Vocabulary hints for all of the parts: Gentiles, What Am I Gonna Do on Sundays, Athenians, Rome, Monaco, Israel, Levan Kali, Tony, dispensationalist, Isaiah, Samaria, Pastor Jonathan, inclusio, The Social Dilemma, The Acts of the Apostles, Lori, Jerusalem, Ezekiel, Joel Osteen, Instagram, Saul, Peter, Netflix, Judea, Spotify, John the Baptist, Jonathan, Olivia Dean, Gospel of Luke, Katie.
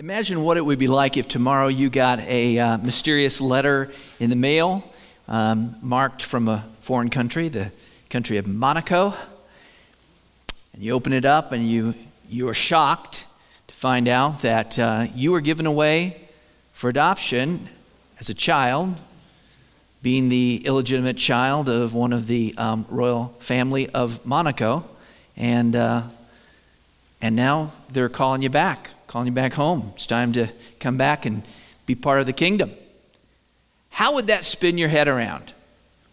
Imagine what it would be like if tomorrow you got a mysterious letter in the mail marked from a foreign country, the country of Monaco, and you open it up and you are shocked to find out that you were given away for adoption as a child, being the illegitimate child of one of the royal family of Monaco, and now they're calling you back home. It's time to come back and be part of the kingdom. How would that spin your head around?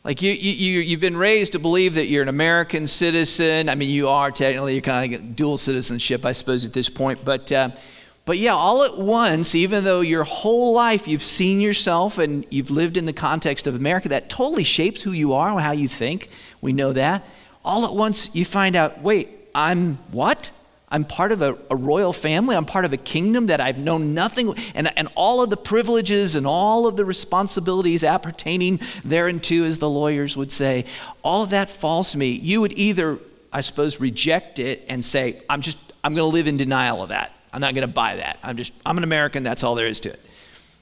Like you've been raised to believe that you're an American citizen. I mean, you are technically, you're kind of like dual citizenship, I suppose, at this point, but yeah, all at once, even though your whole life you've seen yourself and you've lived in the context of America, that totally shapes who you are and how you think. We know that. All at once you find out, wait, I'm what? I'm part of a royal family. I'm part of a kingdom that I've known nothing, and all of the privileges and all of the responsibilities appertaining thereunto, as the lawyers would say, all of that falls to me. You would either, I suppose, reject it and say, I'm going to live in denial of that. I'm not going to buy that. I'm an American. That's all there is to it.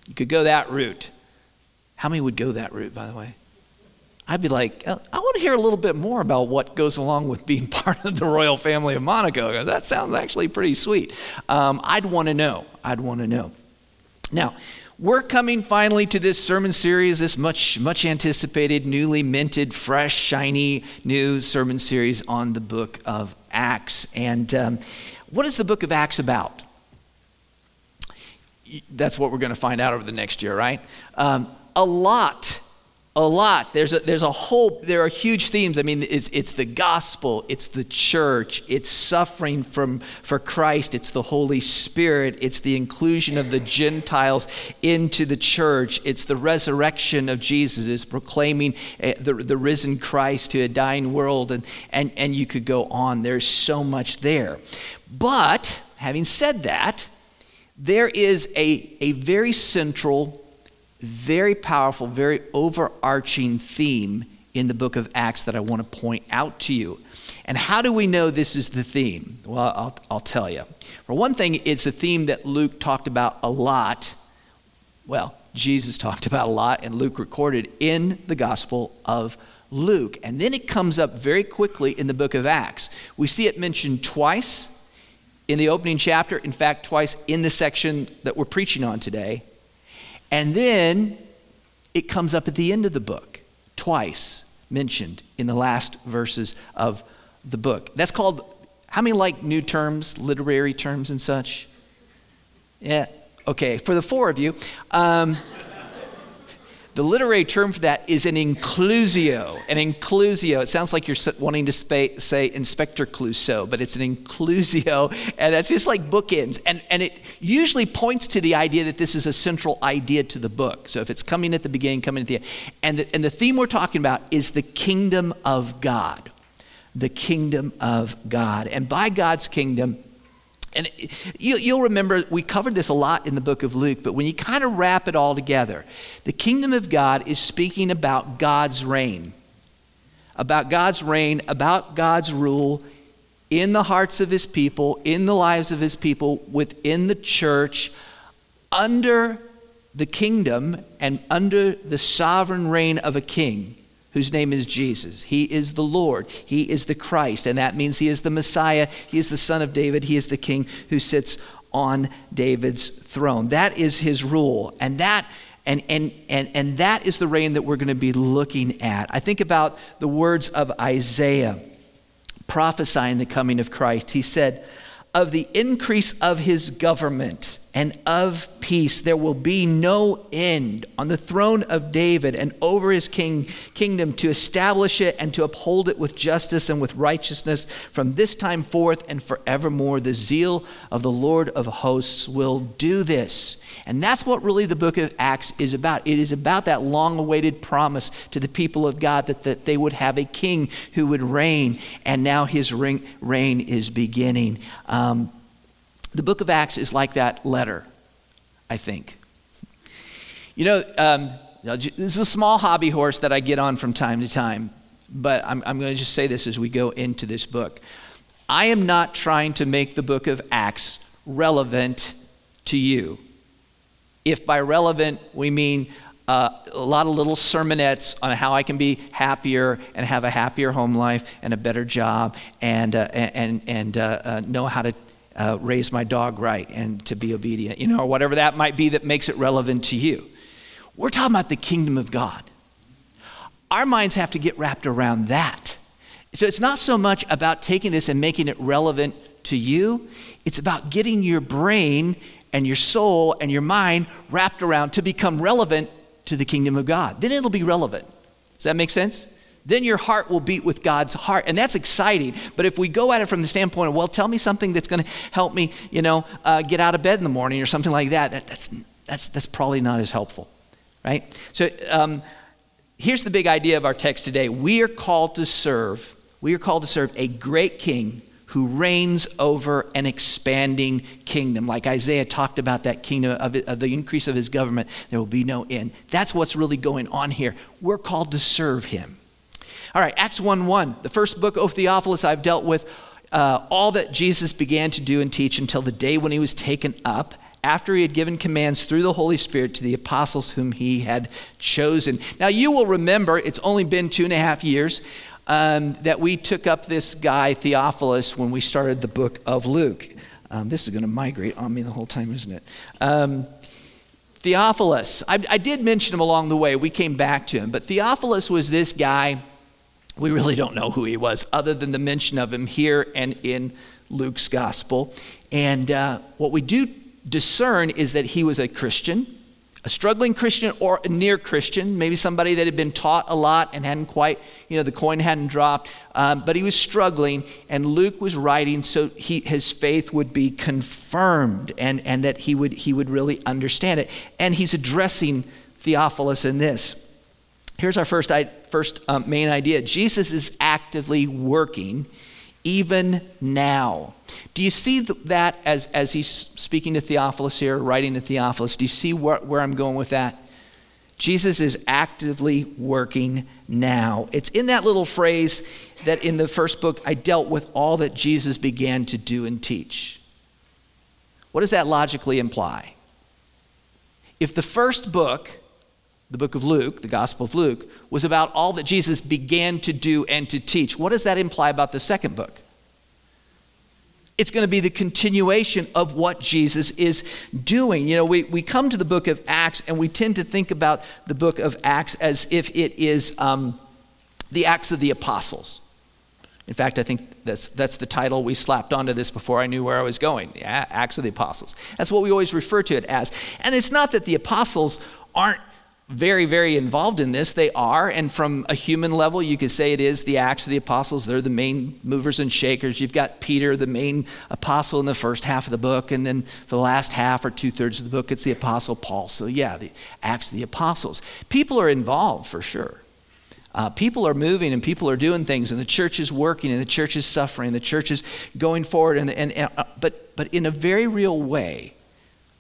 You could go that route. How many would go that route, by the way? I'd be like, I want to hear a little bit more about what goes along with being part of the royal family of Monaco. That sounds actually pretty sweet. I'd want to know. Now, we're coming finally to this sermon series, this much anticipated, newly minted, fresh, shiny, new sermon series on the book of Acts. And what is the book of Acts about? That's what we're going to find out over the next year, right? A lot. There are huge themes. I mean, it's the gospel, it's the church, it's suffering for Christ, it's the Holy Spirit, it's the inclusion of the Gentiles into the church, it's the resurrection of Jesus, it's proclaiming the risen Christ to a dying world, and you could go on. There's so much there. But having said that, there is a very central, very powerful, very overarching theme in the book of Acts that I want to point out to you. And how do we know this is the theme? Well, I'll tell you. For one thing, it's a theme that Luke talked about a lot. Well, Jesus talked about a lot, and Luke recorded in the Gospel of Luke. And then it comes up very quickly in the book of Acts. We see it mentioned twice in the opening chapter, in fact, twice in the section that we're preaching on today. And then it comes up at the end of the book, twice mentioned in the last verses of the book. That's called, how many like new terms, literary terms and such? Yeah, okay, for the four of you. The literary term for that is an inclusio. It sounds like you're wanting to say Inspector Clouseau, but it's an inclusio, and that's just like bookends. And it usually points to the idea that this is a central idea to the book. So if it's coming at the beginning, coming at the end. And the theme we're talking about is the kingdom of God. The kingdom of God. And by God's kingdom, and you'll remember we covered this a lot in the book of Luke, but when you kind of wrap it all together, the kingdom of God is speaking about God's reign, about God's rule in the hearts of his people, in the lives of his people, within the church, under the kingdom and under the sovereign reign of a king whose name is Jesus. He is the Lord. He is the Christ, and that means he is the Messiah. He is the Son of David. He is the King who sits on David's throne. That is his rule, and that is the reign that we're going to be looking at. I think about the words of Isaiah prophesying the coming of Christ. He said, "Of the increase of his government and of peace, there will be no end on the throne of David and over his kingdom to establish it and to uphold it with justice and with righteousness from this time forth and forevermore. The zeal of the Lord of hosts will do this." And that's what really the book of Acts is about. It is about that long-awaited promise to the people of God that they would have a king who would reign, and now his reign is beginning. The book of Acts is like that letter, I think. You know, this is a small hobby horse that I get on from time to time, but I'm going to just say this as we go into this book. I am not trying to make the book of Acts relevant to you. If by relevant, we mean a lot of little sermonettes on how I can be happier and have a happier home life and a better job and know how to raise my dog right and to be obedient, or whatever that might be that makes it relevant to you. We're talking about the kingdom of God. Our minds have to get wrapped around that. So it's not so much about taking this and making it relevant to you. It's about getting your brain and your soul and your mind wrapped around to become relevant to the kingdom of God. Then it'll be relevant. Does that make sense? Then your heart will beat with God's heart, and that's exciting. But if we go at it from the standpoint of, well, tell me something that's going to help me, get out of bed in the morning or something like that, that's probably not as helpful, right? So here's the big idea of our text today. We are called to serve a great king who reigns over an expanding kingdom. Like Isaiah talked about that kingdom of the increase of his government, there will be no end. That's what's really going on here. We're called to serve him. All right, Acts 1:1, the first book, O Theophilus, I've dealt with all that Jesus began to do and teach until the day when he was taken up, after he had given commands through the Holy Spirit to the apostles whom he had chosen. Now you will remember, it's only been 2.5 years, that we took up this guy, Theophilus, when we started the book of Luke. This is going to migrate on me the whole time, isn't it? Theophilus, I did mention him along the way. We came back to him. But Theophilus was this guy. We really don't know who he was other than the mention of him here and in Luke's gospel. And what we do discern is that he was a Christian, a struggling Christian or a near Christian, maybe somebody that had been taught a lot and hadn't quite, the coin hadn't dropped, but he was struggling, and Luke was writing so his faith would be confirmed and that he would really understand it. And he's addressing Theophilus in this. Here's our first main idea. Jesus is actively working even now. Do you see that as he's speaking to Theophilus here, writing to Theophilus? Do you see where I'm going with that? Jesus is actively working now. It's in that little phrase that in the first book, I dealt with all that Jesus began to do and teach. What does that logically imply? If the first book, the book of Luke, the Gospel of Luke, was about all that Jesus began to do and to teach, what does that imply about the second book? It's going to be the continuation of what Jesus is doing. We come to the book of Acts and we tend to think about the book of Acts as if it is the Acts of the Apostles. In fact, I think that's the title we slapped onto this before I knew where I was going, the Acts of the Apostles. That's what we always refer to it as. And it's not that the apostles aren't very, very involved in this. They are, and from a human level, you could say it is the Acts of the Apostles. They're the main movers and shakers. You've got Peter, the main apostle in the first half of the book, and then for the last half or two-thirds of the book, it's the Apostle Paul. So yeah, the Acts of the Apostles. People are involved for sure. People are moving and people are doing things, and the church is working and the church is suffering, and the church is going forward, but in a very real way,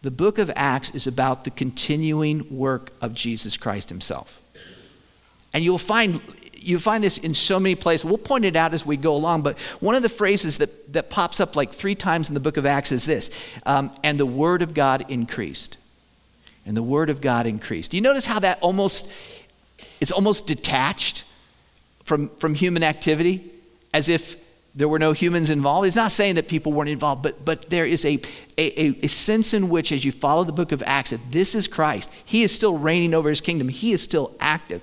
the book of Acts is about the continuing work of Jesus Christ himself. And you'll find this in so many places. We'll point it out as we go along, but one of the phrases that pops up like 3 times in the book of Acts is this, and the word of God increased. And the word of God increased. Do you notice how that it's almost detached from human activity, as if there were no humans involved? It's not saying that people weren't involved, but there is a sense in which, as you follow the book of Acts, that this is Christ. He is still reigning over his kingdom. He is still active.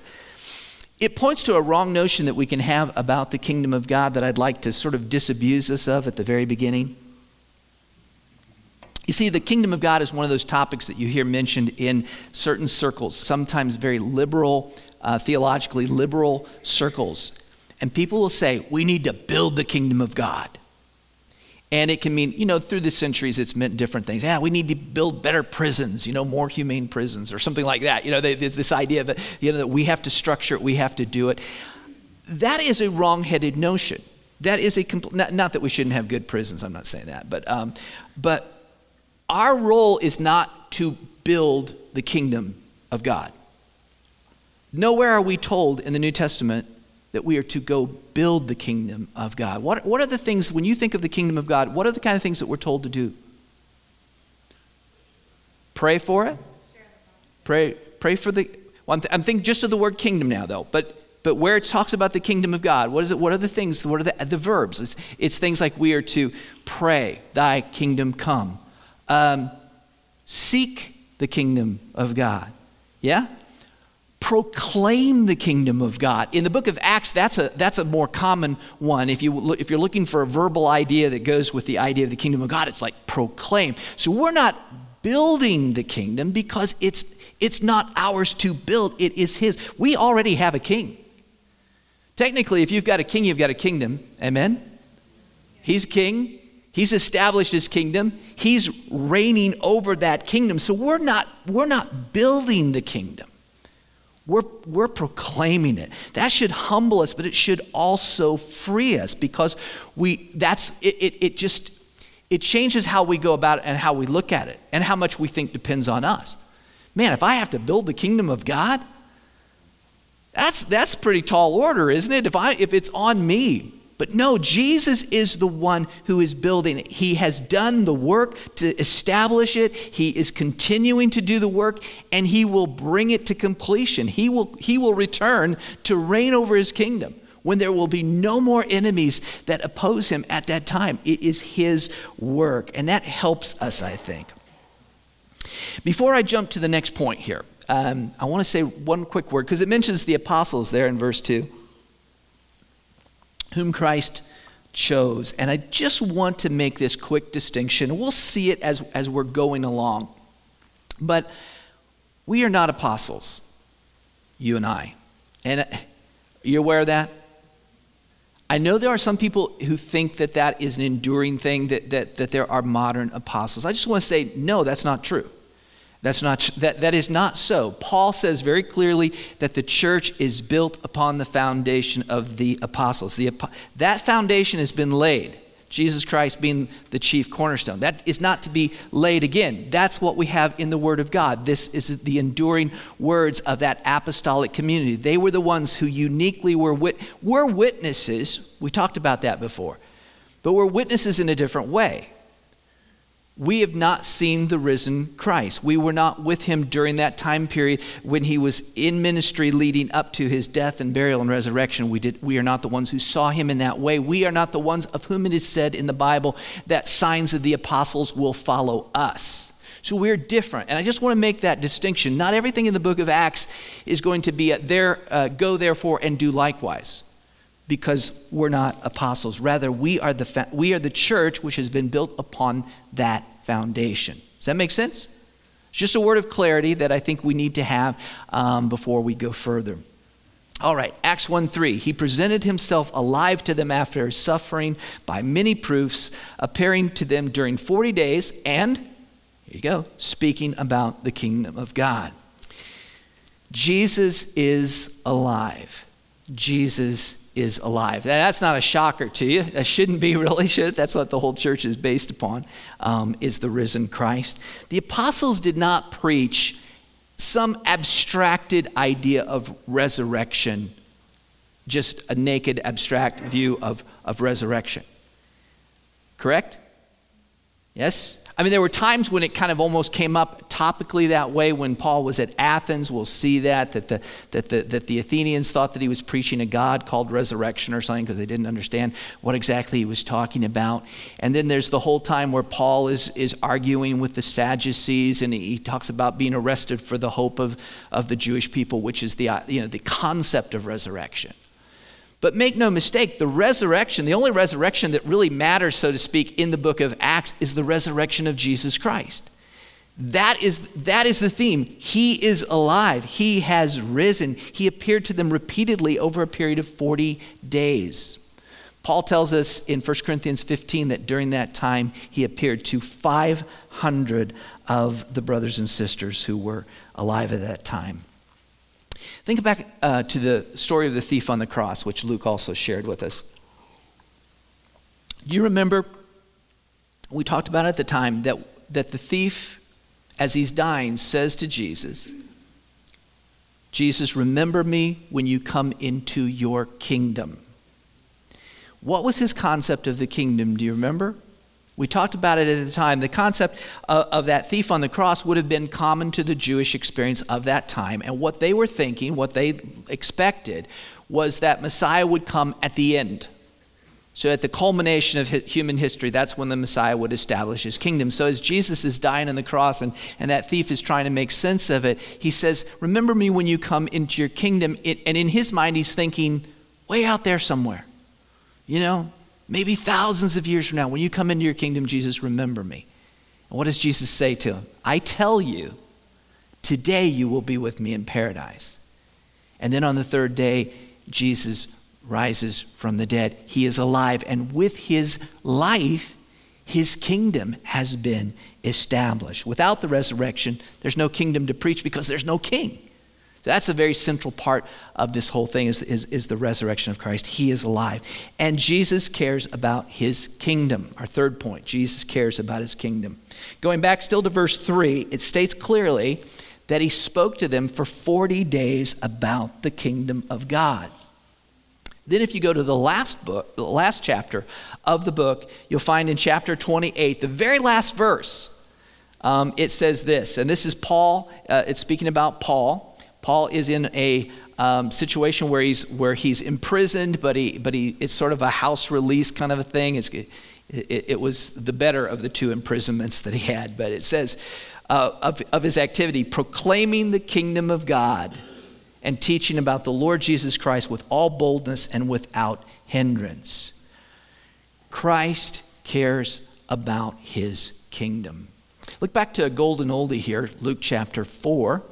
It points to a wrong notion that we can have about the kingdom of God that I'd like to sort of disabuse us of at the very beginning. You see, the kingdom of God is one of those topics that you hear mentioned in certain circles, sometimes very liberal, theologically liberal circles. And people will say, we need to build the kingdom of God. And it can mean, through the centuries, it's meant different things. Yeah, we need to build better prisons, more humane prisons or something like that. There's this idea that, that we have to structure it, we have to do it. That is a wrong-headed notion. That is not that we shouldn't have good prisons, I'm not saying that. But our role is not to build the kingdom of God. Nowhere are we told in the New Testament that we are to go build the kingdom of God. What are the things, when you think of the kingdom of God, what are the kind of things that we're told to do? Pray for it. Pray for the. Well, I'm thinking just of the word kingdom now, though. But where it talks about the kingdom of God, what is it? What are the things? What are the verbs? It's things like we are to pray, Thy kingdom come. Seek the kingdom of God. Yeah? Proclaim the kingdom of God. In the book of Acts, that's a more common one. If you're looking for a verbal idea that goes with the idea of the kingdom of God, it's like proclaim. So we're not building the kingdom because it's not ours to build. It is His. We already have a king. Technically, if you've got a king, you've got a kingdom. Amen? He's king. He's established His kingdom. He's reigning over that kingdom. So we're not building the kingdom. We're proclaiming it. That should humble us, but it should also free us because it changes how we go about it and how we look at it and how much we think depends on us. Man, if I have to build the kingdom of God, that's pretty tall order, isn't it? If it's on me. But no, Jesus is the one who is building it. He has done the work to establish it. He is continuing to do the work, and He will bring it to completion. He will return to reign over His kingdom when there will be no more enemies that oppose Him at that time. It is His work, and that helps us, I think. Before I jump to the next point here, I want to say one quick word, because it mentions the apostles there in verse 2. Whom Christ chose. And I just want to make this quick distinction. We'll see it as we're going along. But we are not apostles, you and I. And you're aware of that? I know there are some people who think that is an enduring thing, that there are modern apostles. I just want to say, no, that's not true. That is not so. Paul says very clearly that the church is built upon the foundation of the apostles. That foundation has been laid, Jesus Christ being the chief cornerstone. That is not to be laid again. That's what we have in the Word of God. This is the enduring words of that apostolic community. They were the ones who uniquely were witnesses. We talked about that before. But we're witnesses in a different way. We have not seen the risen Christ. We were not with Him during that time period when He was in ministry leading up to His death and burial and resurrection. We are not the ones who saw Him in that way. We are not the ones of whom it is said in the Bible that signs of the apostles will follow us. So we're different. And I just want to make that distinction. Not everything in the book of Acts is going to be go therefore and do likewise. Because we're not apostles. Rather, we are the church which has been built upon that foundation. Does that make sense? It's just a word of clarity that I think we need to have before we go further. All right, Acts 1:3. He presented Himself alive to them after His suffering by many proofs, appearing to them during 40 days and, here you go, speaking about the kingdom of God. Jesus is alive. Jesus is alive. That's not a shocker to you. That shouldn't be, really, should it? That's what the whole church is based upon, is the risen Christ. The apostles did not preach some abstracted idea of resurrection, just a naked, abstract view of resurrection. Correct? Yes? I mean, there were times when it kind of almost came up topically that way. When Paul was at Athens, we'll see that the Athenians thought that he was preaching a God called resurrection or something because they didn't understand what exactly he was talking about. And then there's the whole time where Paul is arguing with the Sadducees, and he talks about being arrested for the hope of the Jewish people, which is the concept of resurrection. But make no mistake, the resurrection, the only resurrection that really matters, so to speak, in the book of Acts is the resurrection of Jesus Christ. That is the theme. He is alive. He has risen. He appeared to them repeatedly over a period of 40 days. Paul tells us in 1 Corinthians 15 that during that time, he appeared to 500 of the brothers and sisters who were alive at that time. Think back to the story of the thief on the cross, which Luke also shared with us. Do you remember, we talked about it at the time, that the thief, as he's dying, says to Jesus, "Jesus, remember me when you come into your kingdom." What was his concept of the kingdom? Do you remember? We talked about it at the time. The concept of that thief on the cross would have been common to the Jewish experience of that time. And what they were thinking, what they expected, was that Messiah would come at the end. So at the culmination of human history, that's when the Messiah would establish his kingdom. So as Jesus is dying on the cross and that thief is trying to make sense of it, he says, remember me when you come into your kingdom. And in his mind, he's thinking, way out there somewhere, you know, maybe thousands of years from now, when you come into your kingdom, Jesus, remember me. And what does Jesus say to him? I tell you, today you will be with me in paradise. And then on the third day, Jesus rises from the dead. He is alive, and with his life, his kingdom has been established. Without the resurrection, there's no kingdom to preach because there's no king. So that's a very central part of this whole thing is the resurrection of Christ. He is alive, and Jesus cares about his kingdom. Our third point, Jesus cares about his kingdom. Going back still to verse 3, it states clearly that he spoke to them for 40 days about the kingdom of God. Then if you go to the last chapter of the book, you'll find in chapter 28, the very last verse, it says this, and this is Paul, it's speaking about Paul. Paul is in a situation where he's imprisoned, but it's sort of a house release kind of a thing. It was the better of the two imprisonments that he had, but it says of his activity, proclaiming the kingdom of God and teaching about the Lord Jesus Christ with all boldness and without hindrance. Christ cares about his kingdom. Look back to a golden oldie here, Luke chapter 4.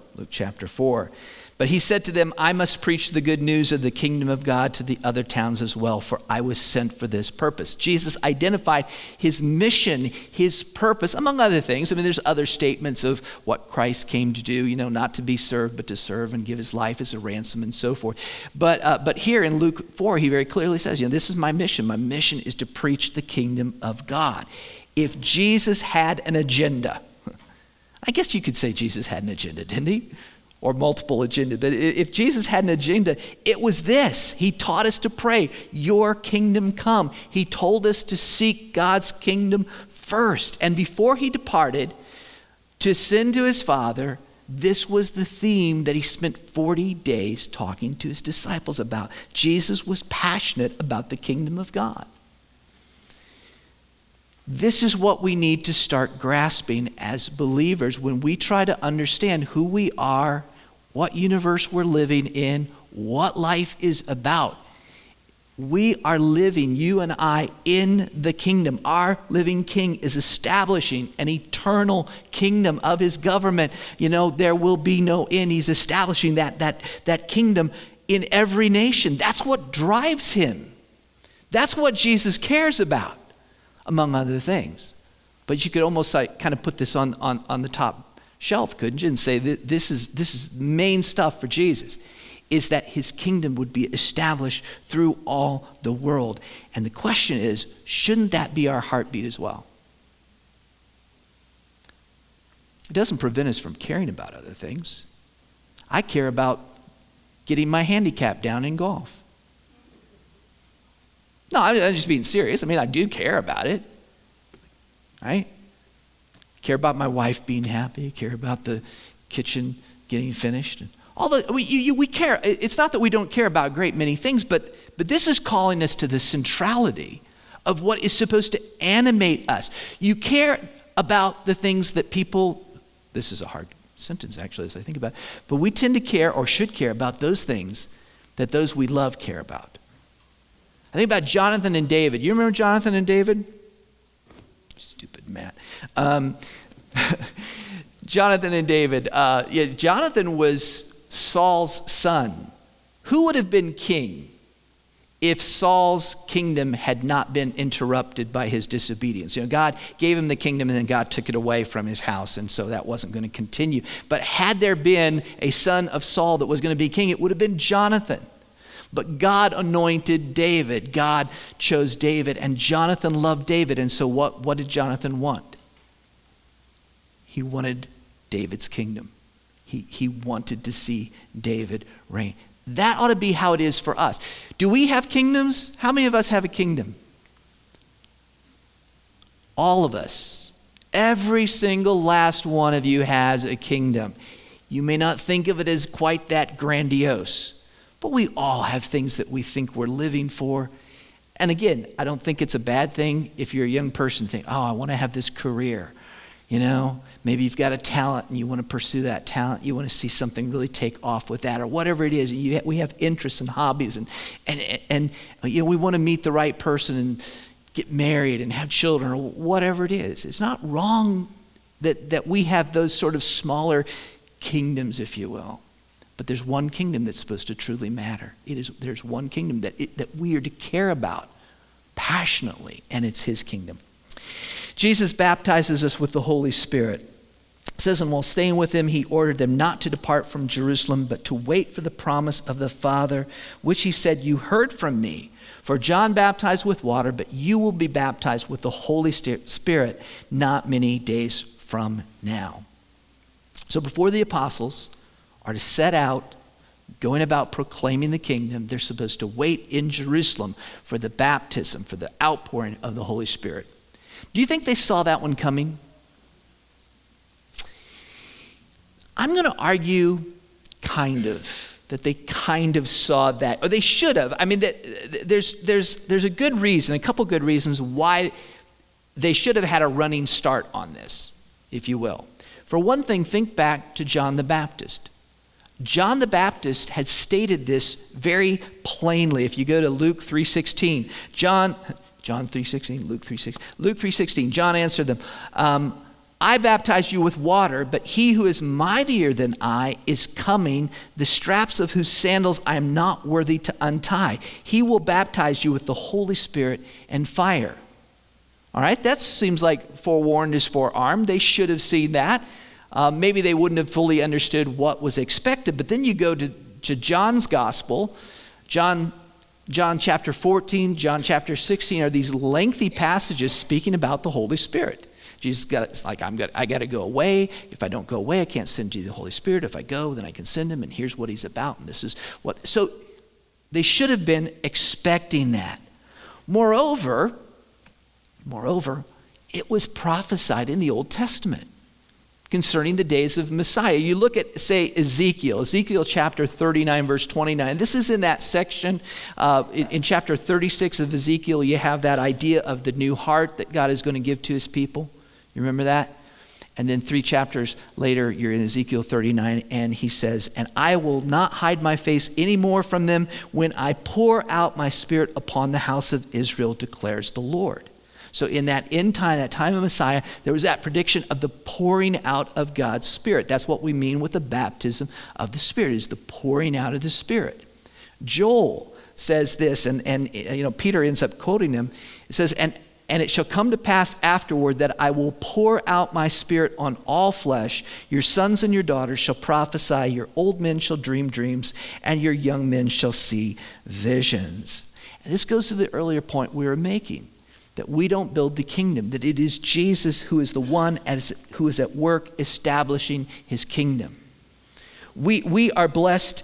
But he said to them, I must preach the good news of the kingdom of God to the other towns as well, for I was sent for this purpose. Jesus identified his mission, his purpose, among other things. I mean, there's other statements of what Christ came to do, you know, not to be served, but to serve and give his life as a ransom and so forth. But here in Luke 4, he very clearly says, you know, this is my mission. My mission is to preach the kingdom of God. If Jesus had an agenda, I guess you could say Jesus had an agenda, didn't he? Or multiple agenda. But if Jesus had an agenda, it was this. He taught us to pray, your kingdom come. He told us to seek God's kingdom first. And before he departed to send to his Father, this was the theme that he spent 40 days talking to his disciples about. Jesus was passionate about the kingdom of God. This is what we need to start grasping as believers when we try to understand who we are, what universe we're living in, what life is about. We are living, you and I, in the kingdom. Our living king is establishing an eternal kingdom of his government. You know, there will be no end. He's establishing that kingdom in every nation. That's what drives him. That's what Jesus cares about, among other things. But you could almost like kind of put this on the top shelf, couldn't you, and say that this is main stuff for Jesus, is that his kingdom would be established through all the world. And the question is, shouldn't that be our heartbeat as well? It doesn't prevent us from caring about other things. I care about getting my handicap down in golf. No, I'm just being serious. I mean, I do care about it, right? I care about my wife being happy. I care about the kitchen getting finished. Although we care. It's not that we don't care about a great many things, but this is calling us to the centrality of what is supposed to animate us. You care about the things that people, this is a hard sentence actually as I think about it, but we tend to care or should care about those things that those we love care about. I think about Jonathan and David. You remember Jonathan and David? Stupid Matt. Jonathan and David. Jonathan was Saul's son. Who would have been king if Saul's kingdom had not been interrupted by his disobedience? You know, God gave him the kingdom and then God took it away from his house, and so that wasn't going to continue. But had there been a son of Saul that was going to be king, it would have been Jonathan. But God anointed David. God chose David, and Jonathan loved David. And so what did Jonathan want? He wanted David's kingdom. He wanted to see David reign. That ought to be how it is for us. Do we have kingdoms? How many of us have a kingdom? All of us, every single last one of you has a kingdom. You may not think of it as quite that grandiose, but we all have things that we think we're living for. And again, I don't think it's a bad thing if you're a young person to think, oh, I want to have this career. You know, maybe you've got a talent and you want to pursue that talent. You want to see something really take off with that or whatever it is. We have interests and hobbies and you know, we want to meet the right person and get married and have children or whatever it is. It's not wrong that we have those sort of smaller kingdoms, if you will. But there's one kingdom that's supposed to truly matter. There's one kingdom that we are to care about passionately, and it's his kingdom. Jesus baptizes us with the Holy Spirit. It says, and while staying with him, he ordered them not to depart from Jerusalem, but to wait for the promise of the Father, which he said, you heard from me. For John baptized with water, but you will be baptized with the Holy Spirit not many days from now. So before the apostles are to set out, going about proclaiming the kingdom, they're supposed to wait in Jerusalem for the baptism, for the outpouring of the Holy Spirit. Do you think they saw that one coming? I'm going to argue kind of that they kind of saw that, or they should have. I mean, there's a good reason, a couple good reasons why they should have had a running start on this, if you will. For one thing, think back to John the Baptist. John the Baptist had stated this very plainly. If you go to Luke 3:16, John 3:16, Luke 3:16. John answered them, I baptize you with water, but he who is mightier than I is coming, the straps of whose sandals I am not worthy to untie. He will baptize you with the Holy Spirit and fire. All right, that seems like forewarned is forearmed. They should have seen that. Maybe they wouldn't have fully understood what was expected, but then you go to John's gospel. John chapter 14, John chapter 16 are these lengthy passages speaking about the Holy Spirit. Jesus got, it's like, I got to go away. If I don't go away, I can't send you the Holy Spirit. If I go, then I can send him, and here's what he's about, and this is what. So they should have been expecting that. Moreover, it was prophesied in the Old Testament concerning the days of Messiah. You look at, say, Ezekiel chapter 39, verse 29. This is in that section. In chapter 36 of Ezekiel, you have that idea of the new heart that God is going to give to his people. You remember that? And then 3 chapters later, you're in Ezekiel 39, and he says, and I will not hide my face anymore from them when I pour out my spirit upon the house of Israel, declares the Lord. So in that end time, that time of Messiah, there was that prediction of the pouring out of God's Spirit. That's what we mean with the baptism of the Spirit, is the pouring out of the Spirit. Joel says this, and you know, Peter ends up quoting him. It says, and it shall come to pass afterward that I will pour out my Spirit on all flesh. Your sons and your daughters shall prophesy, your old men shall dream dreams, and your young men shall see visions. And this goes to the earlier point we were making, that we don't build the kingdom, that it is Jesus who is the one who is at work establishing his kingdom. We are blessed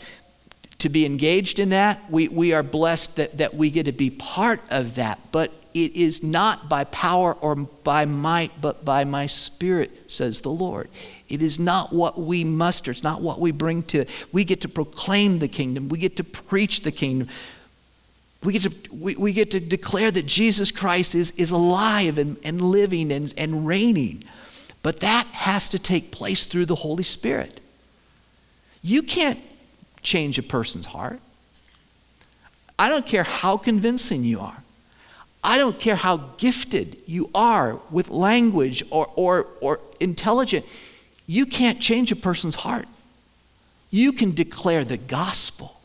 to be engaged in that. We are blessed that we get to be part of that, but it is not by power or by might, but by my Spirit, says the Lord. It is not what we muster. It's not what we bring to it. We get to proclaim the kingdom. We get to preach the kingdom. We get to declare that Jesus Christ is alive and living and reigning. But that has to take place through the Holy Spirit. You can't change a person's heart. I don't care how convincing you are. I don't care how gifted you are with language or intelligent. You can't change a person's heart. You can declare the gospel.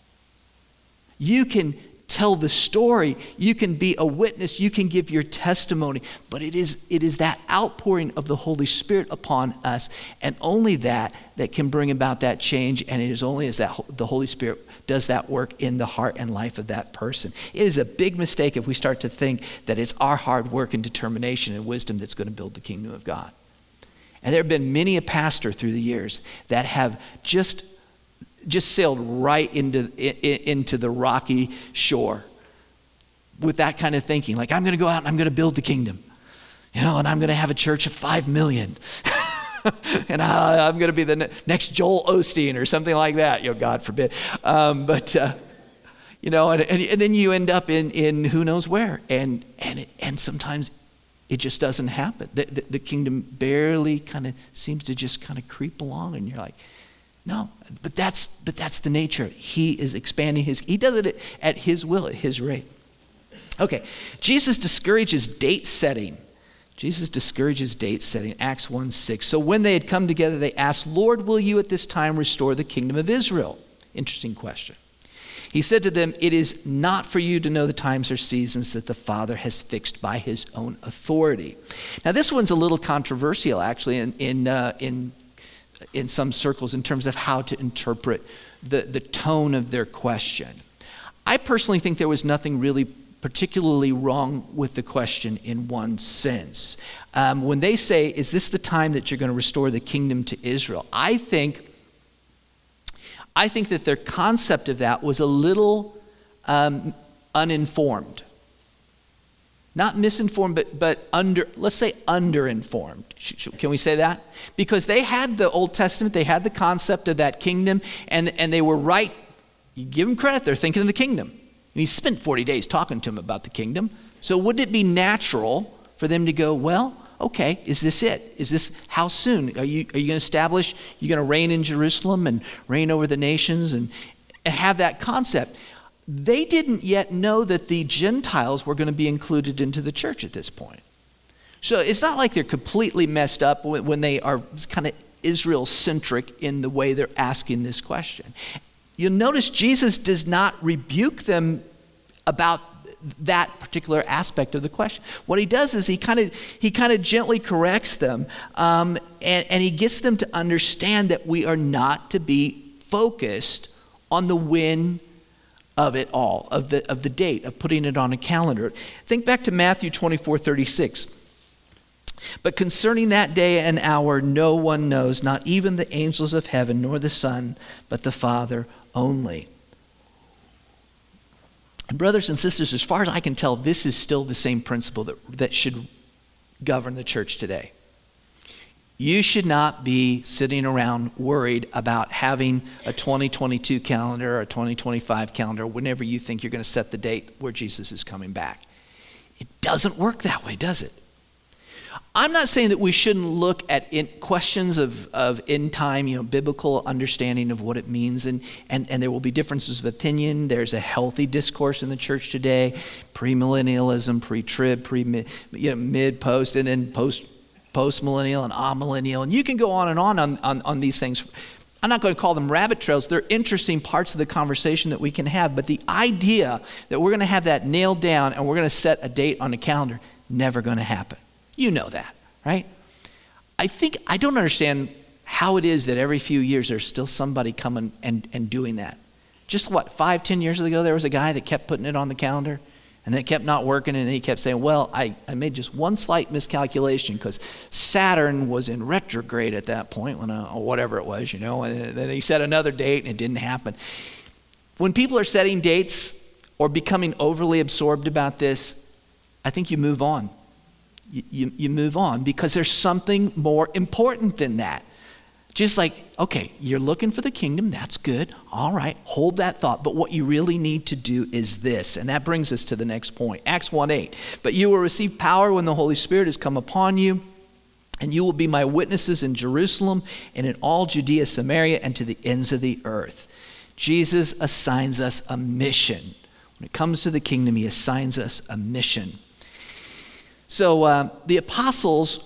You can tell the story, you can be a witness, you can give your testimony, but it is that outpouring of the Holy Spirit upon us, and only that can bring about that change, and it is only as that the Holy Spirit does that work in the heart and life of that person. It is a big mistake if we start to think that it's our hard work and determination and wisdom that's going to build the kingdom of God. And there have been many a pastor through the years that have just sailed right into the rocky shore with that kind of thinking. Like, I'm going to go out and I'm going to build the kingdom. you know, and I'm going to have a church of 5 million. And I'm going to be the next Joel Osteen or something like that. You know, God forbid. You know, and then you end up in who knows where. And sometimes it just doesn't happen. The kingdom barely kind of seems to just kind of creep along, and you're like, no, but that's the nature. He is expanding he does it at his will, at his rate. Okay, Jesus discourages date setting. Acts 1:6. So when they had come together, they asked, Lord, will you at this time restore the kingdom of Israel? Interesting question. He said to them, it is not for you to know the times or seasons that the Father has fixed by his own authority. Now this one's a little controversial actually in some circles in terms of how to interpret the tone of their question. I personally think there was nothing really particularly wrong with the question in one sense. When they say, is this the time that you're going to restore the kingdom to Israel? I think that their concept of that was a little uninformed. Not misinformed, but underinformed. Can we say that? Because they had the Old Testament, they had the concept of that kingdom, and they were right. You give them credit, they're thinking of the kingdom. And he spent 40 days talking to him about the kingdom. So wouldn't it be natural for them to go, well, okay, is this it? Is this, how soon? Are you going to establish, you're going to reign in Jerusalem and reign over the nations and have that concept? They didn't yet know that the Gentiles were going to be included into the church at this point. So it's not like they're completely messed up when they are kind of Israel-centric in the way they're asking this question. You'll notice Jesus does not rebuke them about that particular aspect of the question. What he does is he kind of gently corrects them, and he gets them to understand that we are not to be focused on the when of it all, of the date, of putting it on a calendar. Think back to Matthew 24:36. But concerning that day and hour, no one knows, not even the angels of heaven, nor the Son, but the Father only. And brothers and sisters, as far as I can tell, this is still the same principle that should govern the church today. You should not be sitting around worried about having a 2022 calendar or a 2025 calendar whenever you think you're going to set the date where Jesus is coming back. It doesn't work that way, does it? I'm not saying that we shouldn't look at questions of end time, you know, biblical understanding of what it means, and there will be differences of opinion. There's a healthy discourse in the church today: premillennialism, pre-trib, mid-post, and then post-millennial and amillennial, and you can go on and on these things. I'm not going to call them rabbit trails. They're interesting parts of the conversation that we can have, but the idea that we're going to have that nailed down and we're going to set a date on a calendar, never going to happen. You know that, right? I don't understand how it is that every few years there's still somebody coming and doing that. Just 5-10 years ago, there was a guy that kept putting it on the calendar, and then it kept not working, and then he kept saying, well, I made just one slight miscalculation because Saturn was in retrograde at that point, or whatever it was, you know, and then he set another date and it didn't happen. When people are setting dates or becoming overly absorbed about this, I think you move on. You move on because there's something more important than that. Just like, okay, you're looking for the kingdom, that's good, all right, hold that thought, but what you really need to do is this, and that brings us to the next point, Acts 1:8. But you will receive power when the Holy Spirit has come upon you, and you will be my witnesses in Jerusalem and in all Judea, Samaria, and to the ends of the earth. Jesus assigns us a mission. When it comes to the kingdom, he assigns us a mission. So the apostles,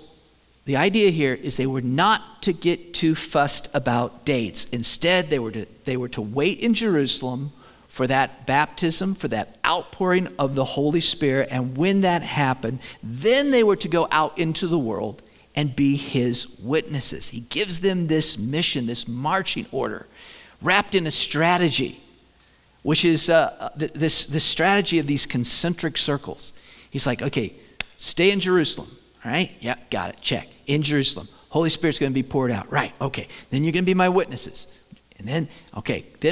the idea here is they were not to get too fussed about dates. Instead, they were to wait in Jerusalem for that baptism, for that outpouring of the Holy Spirit. And when that happened, then they were to go out into the world and be his witnesses. He gives them this mission, this marching order, wrapped in a strategy, which is this strategy of these concentric circles. He's like, okay, stay in Jerusalem, all right? Yep, got it, check. In Jerusalem, Holy Spirit's going to be poured out, right? Okay, then you're going to be my witnesses, and then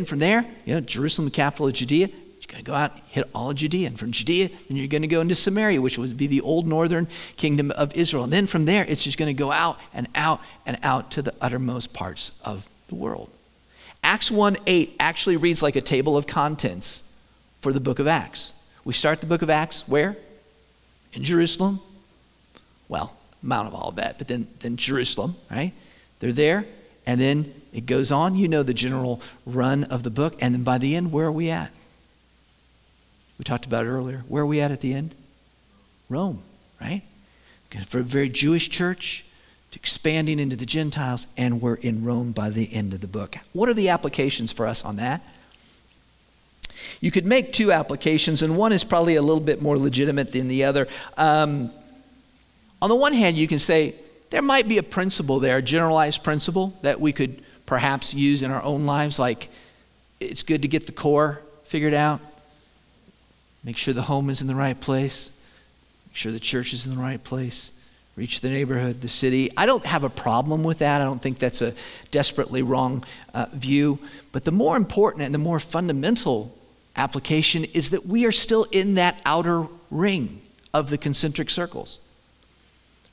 from there, you know, Jerusalem, the capital of Judea, You're going to go out and hit all of Judea. And from Judea, then you're going to go into Samaria, which would be the old northern kingdom of Israel. And then from there, it's just going to go out and out and out to the uttermost parts of the world. Acts 1:8 actually reads like a table of contents for the book of Acts. We start the book of Acts where? In Jerusalem. Well, Mount of Olivet, but then Jerusalem, right? They're there, and then it goes on. You know the general run of the book, and then by the end, where are we at? We talked about it earlier. Where are we at the end? Rome, right? For a very Jewish church, to expanding into the Gentiles, and we're in Rome by the end of the book. What are the applications for us on that? You could make two applications, and one is probably a little bit more legitimate than the other. On the one hand, you can say, there might be a principle there, a generalized principle that we could perhaps use in our own lives, like it's good to get the core figured out, make sure the home is in the right place, make sure the church is in the right place, reach the neighborhood, the city. I don't have a problem with that. I don't think that's a desperately wrong view. But the more important and the more fundamental application is that we are still in that outer ring of the concentric circles.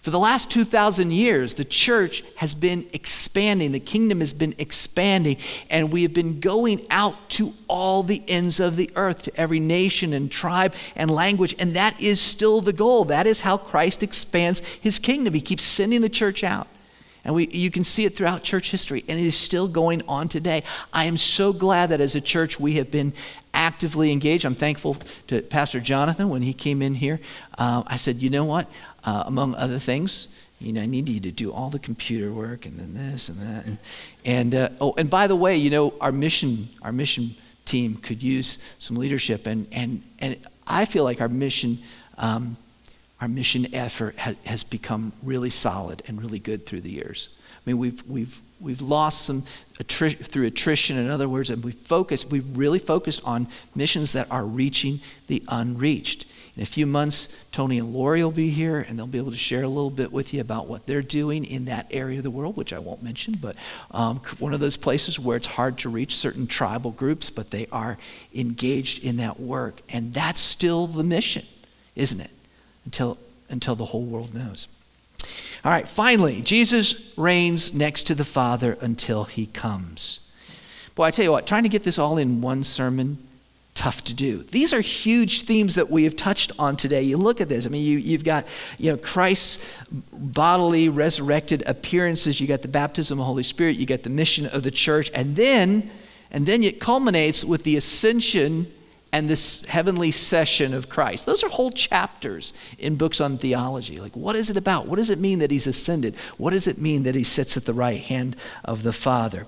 For the last 2,000 years, the church has been expanding, the kingdom has been expanding, and we have been going out to all the ends of the earth, to every nation and tribe and language, and that is still the goal. That is how Christ expands his kingdom. He keeps sending the church out. And you can see it throughout church history, and it is still going on today. I am so glad that as a church we have been actively engaged. I'm thankful to Pastor Jonathan when he came in here. I said, you know what? Among other things, you know, I need you to do all the computer work and then this and that. And by the way, you know, our mission team could use some leadership. And I feel like our mission effort has become really solid and really good through the years. I mean, we've lost some through attrition, in other words, and we really focused on missions that are reaching the unreached. In a few months, Tony and Lori will be here, and they'll be able to share a little bit with you about what they're doing in that area of the world, which I won't mention, but one of those places where it's hard to reach certain tribal groups, but they are engaged in that work. And that's still the mission, isn't it? Until the whole world knows. All right, finally, Jesus reigns next to the Father until he comes. Boy, I tell you what, trying to get this all in one sermon, tough to do. These are huge themes that we have touched on today. You look at this. I mean, you've got, you know, Christ's bodily resurrected appearances. You got the baptism of the Holy Spirit. You got the mission of the church. And then it culminates with the ascension and this heavenly session of Christ. Those are whole chapters in books on theology. Like, what is it about? What does it mean that he's ascended? What does it mean that he sits at the right hand of the Father?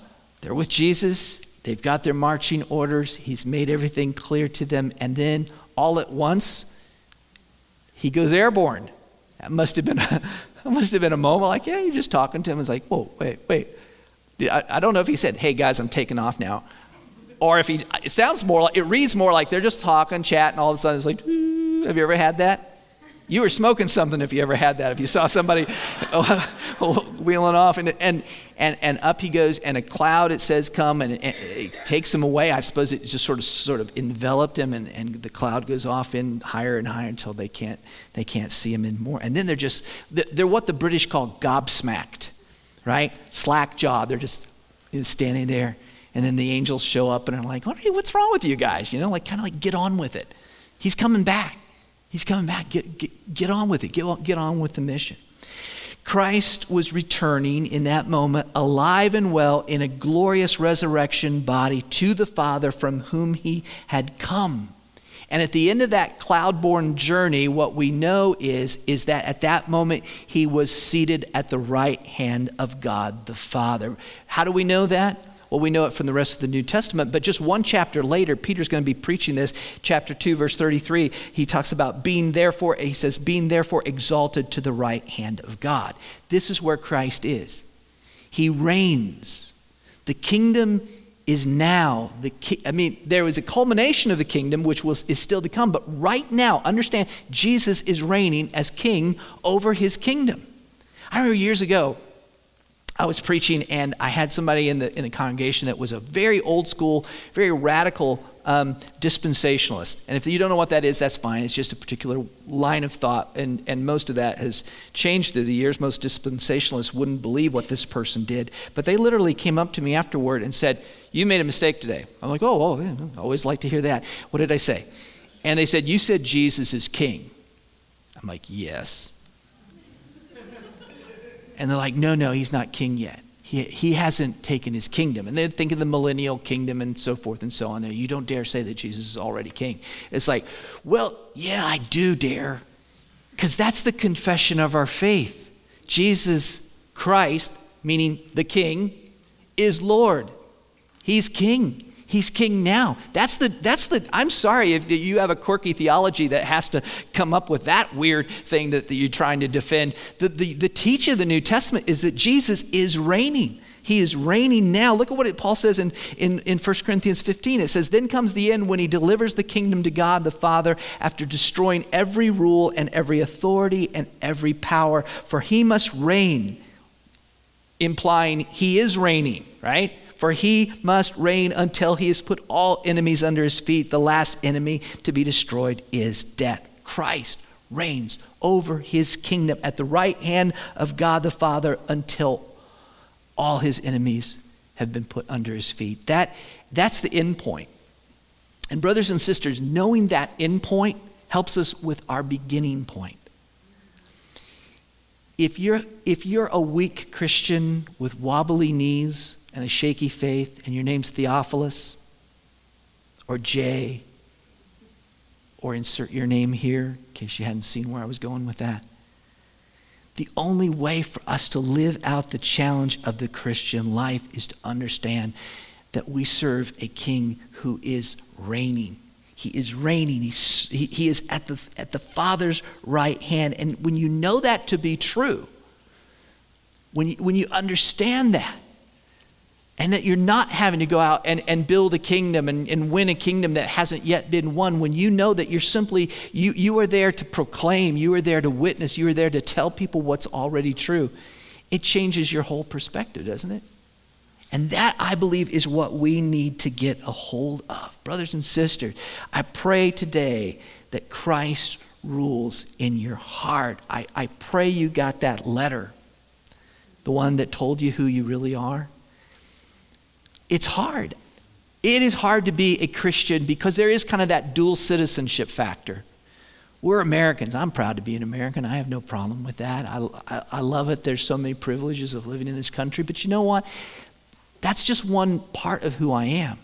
they're with Jesus. They've got their marching orders. He's made everything clear to them. And then all at once, he goes airborne. That must have been a moment like, yeah, you're just talking to him. It's like, whoa, wait. I don't know if he said, hey, guys, I'm taking off now. Or if he, it reads more like they're just talking, chatting, all of a sudden it's like, doo. Have you ever had that? You were smoking something if you ever had that, if you saw somebody wheeling off and up he goes, and a cloud, it says, come, and it takes him away. I suppose it just sort of enveloped him, and the cloud goes off in higher and higher until they can't see him anymore. And then they're what the British call gobsmacked, right? Slack jaw. They're just standing there. And then the angels show up and are like, what's wrong with you guys? You know, like, kind of like, get on with it. He's coming back. He's coming back. Get on with it. Get on with the mission. Christ was returning in that moment, alive and well, in a glorious resurrection body to the Father from whom he had come. And at the end of that cloud-borne journey, what we know is that at that moment, he was seated at the right hand of God the Father. How do we know that? Well, we know it from the rest of the New Testament, but just one chapter later, Peter's going to be preaching this. Chapter 2, verse 33, he talks about being therefore exalted to the right hand of God. This is where Christ is. He reigns. The kingdom is now. There was a culmination of the kingdom, which is still to come, but right now, understand, Jesus is reigning as king over his kingdom. I remember years ago, I was preaching and I had somebody in the congregation that was a very old school, very radical dispensationalist. And if you don't know what that is, that's fine. It's just a particular line of thought, and most of that has changed through the years. Most dispensationalists wouldn't believe what this person did, but they literally came up to me afterward and said, "You made a mistake today." I'm like, "Oh, yeah, I always like to hear that. What did I say?" And they said, "You said Jesus is king." I'm like, "Yes." And they're like, no, he's not king yet. He hasn't taken his kingdom. And they're thinking the millennial kingdom and so forth and so on there. You don't dare say that Jesus is already king. It's like, well, yeah, I do dare. Because that's the confession of our faith. Jesus Christ, meaning the king, is Lord. He's king. He's king now. That's the. I'm sorry if you have a quirky theology that has to come up with that weird thing that you're trying to defend. The teaching of the New Testament is that Jesus is reigning. He is reigning now. Look at what Paul says in 1 Corinthians 15. It says, "Then comes the end when he delivers the kingdom to God the Father after destroying every rule and every authority and every power, for he must reign," implying he is reigning, right? "For he must reign until he has put all enemies under his feet. The last enemy to be destroyed is death." Christ reigns over his kingdom at the right hand of God the Father until all his enemies have been put under his feet. That's the end point. And brothers and sisters, knowing that end point helps us with our beginning point. If you're a weak Christian with wobbly knees and a shaky faith, and your name's Theophilus, or Jay, or insert your name here, in case you hadn't seen where I was going with that. The only way for us to live out the challenge of the Christian life is to understand that we serve a king who is reigning. He is reigning. He is at the Father's right hand. And when you know that to be true, when you understand that, and that you're not having to go out and build a kingdom and win a kingdom that hasn't yet been won. When you know that you're simply, you are there to proclaim, you are there to witness, you are there to tell people what's already true, it changes your whole perspective, doesn't it? And that, I believe, is what we need to get a hold of. Brothers and sisters, I pray today that Christ rules in your heart. I pray you got that letter, the one that told you who you really are. It's hard. It is hard to be a Christian because there is kind of that dual citizenship factor. We're Americans. I'm proud to be an American. I have no problem with that. I love it. There's so many privileges of living in this country. But you know what? That's just one part of who I am.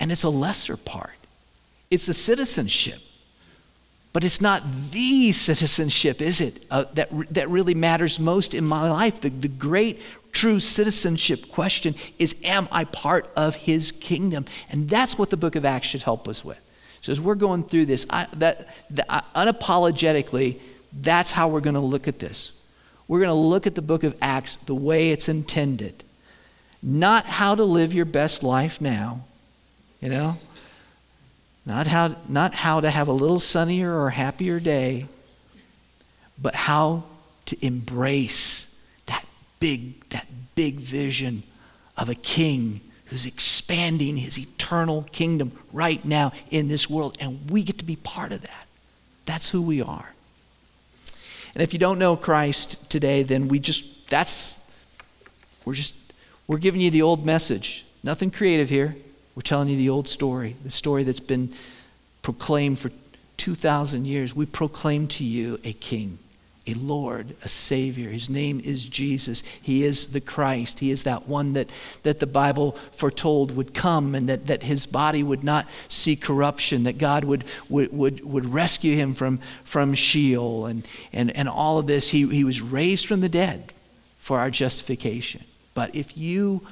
And it's a lesser part. It's a citizenship. But it's not the citizenship, is it, that really matters most in my life? The great true citizenship question is, am I part of his kingdom? And that's what the book of Acts should help us with. So as we're going through this, unapologetically, that's how we're going to look at this. We're going to look at the book of Acts the way it's intended. Not how to live your best life now, you know? Not how to have a little sunnier or happier day, but how to embrace that big vision of a king who's expanding his eternal kingdom right now in this world, and we get to be part of that. That's who we are. And if you don't know Christ today, then we're giving you the old message. Nothing creative here. We're telling you the old story, the story that's been proclaimed for 2,000 years. We proclaim to you a king, a Lord, a Savior. His name is Jesus. He is the Christ. He is that one that the Bible foretold would come, and that his body would not see corruption, that God would rescue him from Sheol and all of this. He was raised from the dead for our justification. But if you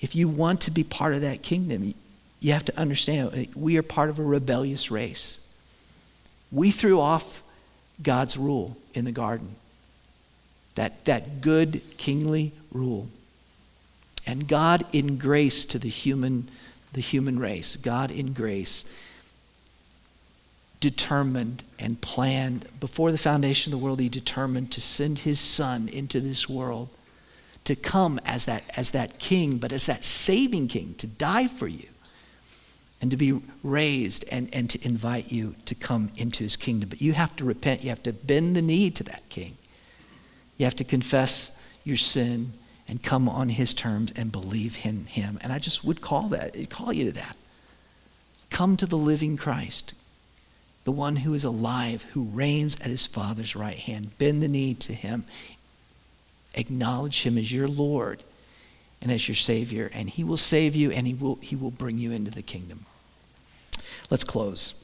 If you want to be part of that kingdom, you have to understand we are part of a rebellious race. We threw off God's rule in the garden, that good kingly rule. And God in grace to the human race, God in grace determined and planned, before the foundation of the world, he determined to send his son into this world to come as that king, but as that saving king, to die for you and to be raised and to invite you to come into his kingdom. But you have to repent. You have to bend the knee to that king. You have to confess your sin and come on his terms and believe in him. And I just would call you to that. Come to the living Christ, the one who is alive, who reigns at his Father's right hand. Bend the knee to him. Acknowledge him as your Lord and as your Savior, and he will save you, and he will bring you into the kingdom. Let's close.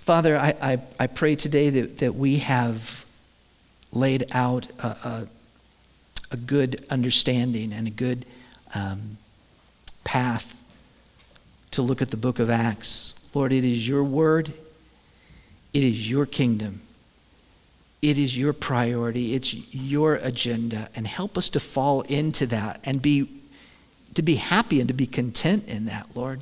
Father, I pray today that we have laid out a good understanding and a good path to look at the book of Acts. Lord, it is your word. It is your kingdom. It is your priority. It's your agenda. And help us to fall into that and to be happy and to be content in that, Lord.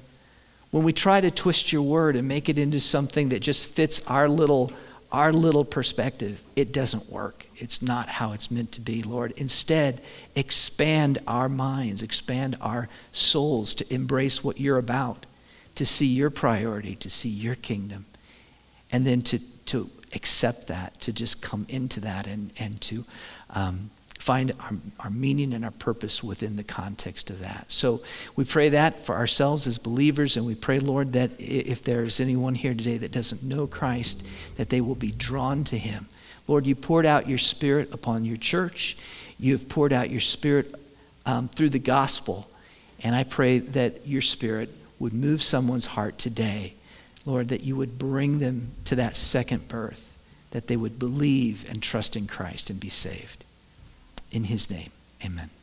When we try to twist your word and make it into something that just fits our little perspective, it doesn't work. It's not how it's meant to be, Lord. Instead, expand our minds, expand our souls to embrace what you're about, to see your priority, to see your kingdom, and then to accept that, to just come into that and to find our meaning and our purpose within the context of that. So we pray that for ourselves as believers, and we pray, Lord, that if there's anyone here today that doesn't know Christ, that they will be drawn to him. Lord, you poured out your Spirit upon your church. You have poured out your Spirit through the gospel, and I pray that your Spirit would move someone's heart today, Lord, that you would bring them to that second birth, that they would believe and trust in Christ and be saved. In his name, amen.